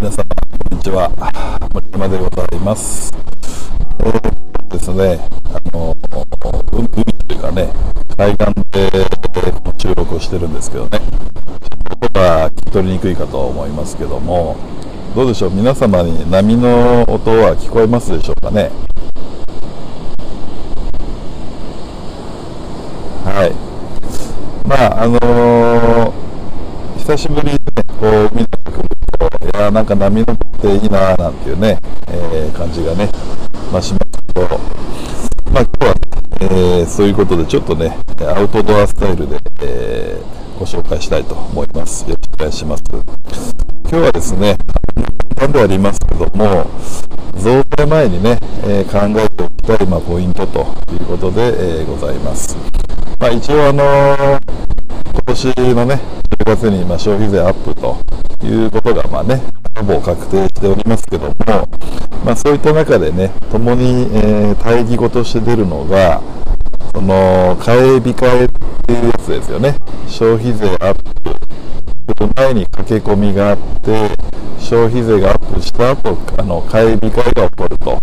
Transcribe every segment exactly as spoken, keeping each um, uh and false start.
皆様こんにちは、森山でございます。えー、ですね、あの海というかね、海岸で収録をしてるんですけどね、ちょっとは聞き取りにくいかと思いますけども、どうでしょう、皆様に波の音は聞こえますでしょうかね。はい、まああのー、久しぶりに、ね、こう海に来ると、いやーなんか波のっていいなーなんていうね、えー、感じがね、まあ、しますけど、まあ、今日は、ねえー、そういうことでちょっとねアウトドアスタイルで、えー、ご紹介したいと思います。よろしくお願いします。今日はですね、簡単ではありますけども、増税前にね、えー、考えておきたい、まあ、ポイントということで、えー、ございます。まあ、一応、あのー、今年のね、じゅうがつにまあ消費税アップということが、まあね、ほぼ確定しておりますけども、まあ、そういった中でね、共に、えー、対義語として出るのが、その、買い控えっていうやつですよね。消費税アップ。前に駆け込みがあって、消費税がアップした後、あの、買い控えが起こると。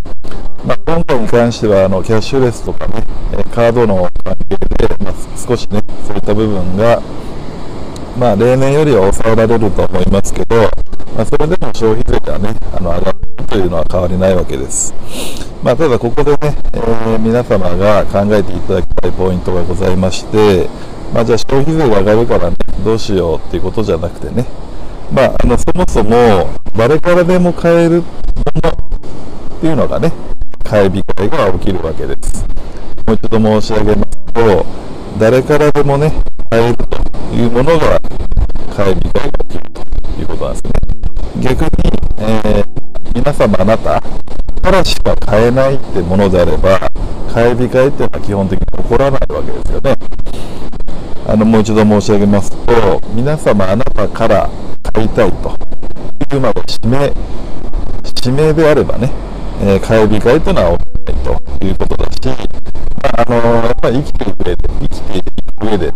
まあ、今度に関しては、あの、キャッシュレスとかね、カードの関係で、まあ、少しね、そういった部分が、まあ、例年よりは抑えられると思いますけど、まあ、それでも消費税がね、あの、上がるというのは変わりないわけです。まあ、ただ、ここでね、えー、皆様が考えていただきたいポイントがございまして、まあ、じゃあ消費税が上がるからね、どうしようっていうことじゃなくてね、まあ、あの、そもそも、誰からでも買えるものっていうのがね、買い控えが起きるわけです。もう一度申し上げますと、誰からでもね、買えるというものが、買い控えが起きるということなんですね。逆に、えー、皆様あなたからしか買えないってものであれば、買い控えっていうのは基本的に起こらないわけですよね。あの、もう一度申し上げますと、皆様あなたから買いたいという、まあ、指名、指名であればね、えー、買い控えというのは起きないということだし、まあ、あのー、やっぱり生きていく上で、生きていく上で、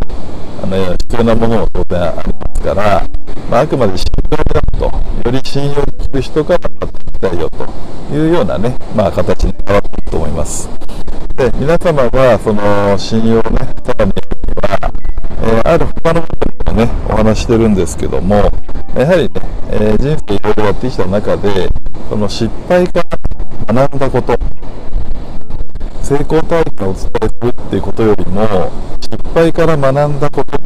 あの、必要なものも当然ありますから、まあ、あくまで信用だと、より信用できる人から買っていきたいよというようなね、まあ、形に変わっていくと思います。で、皆様がその信用をね、さらにえー、ある他の方もね、お話してるんですけども、やはりね、えー、人生いろいろやってきた中で、その失敗から学んだこと、成功体験をお伝えするっていうことよりも、失敗から学んだこと、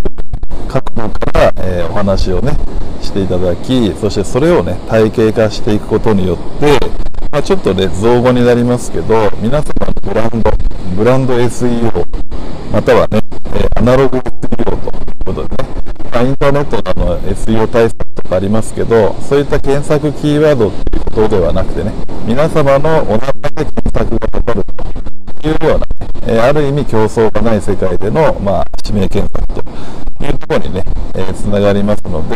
各方から、えー、お話をね、していただき、そしてそれをね、体系化していくことによって、まあ、ちょっとね、造語になりますけど、皆様のブランド、ブランド エスイーオー、またはね、アナログ エスイーオー ということでね、まあ、インターネットの エスイーオー 対策とかありますけど、そういった検索キーワードということではなくてね、皆様のお名前で検索がかかるというような、えー、ある意味競争がない世界での、まあ、指名検索というところにね、えー、つながりますので、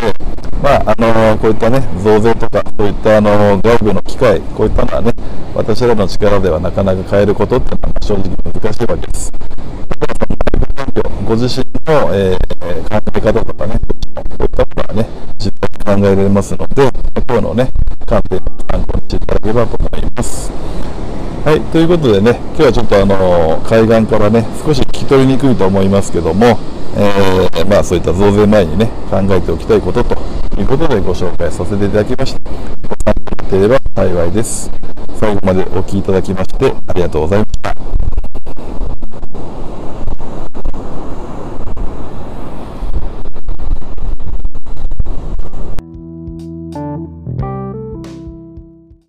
まあ、あのー、こういったね、増税とか、そういったあのー、外部の機会、こういったのはね、私らの力ではなかなか変えることっていうのは正直難しいわけです。ご自身の、えー、考え方とかね、こういったことはね、実際に考えられますので、今日のね、観点を参考にしていただければと思います。はい、ということでね、今日はちょっとあのー、海岸からね、少し聞き取りにくいと思いますけども、えー、まあそういった増税前にね、考えておきたいことということでご紹介させていただきました。ご参考になっていれば幸いです。最後までお聞きいただきましてありがとうございました。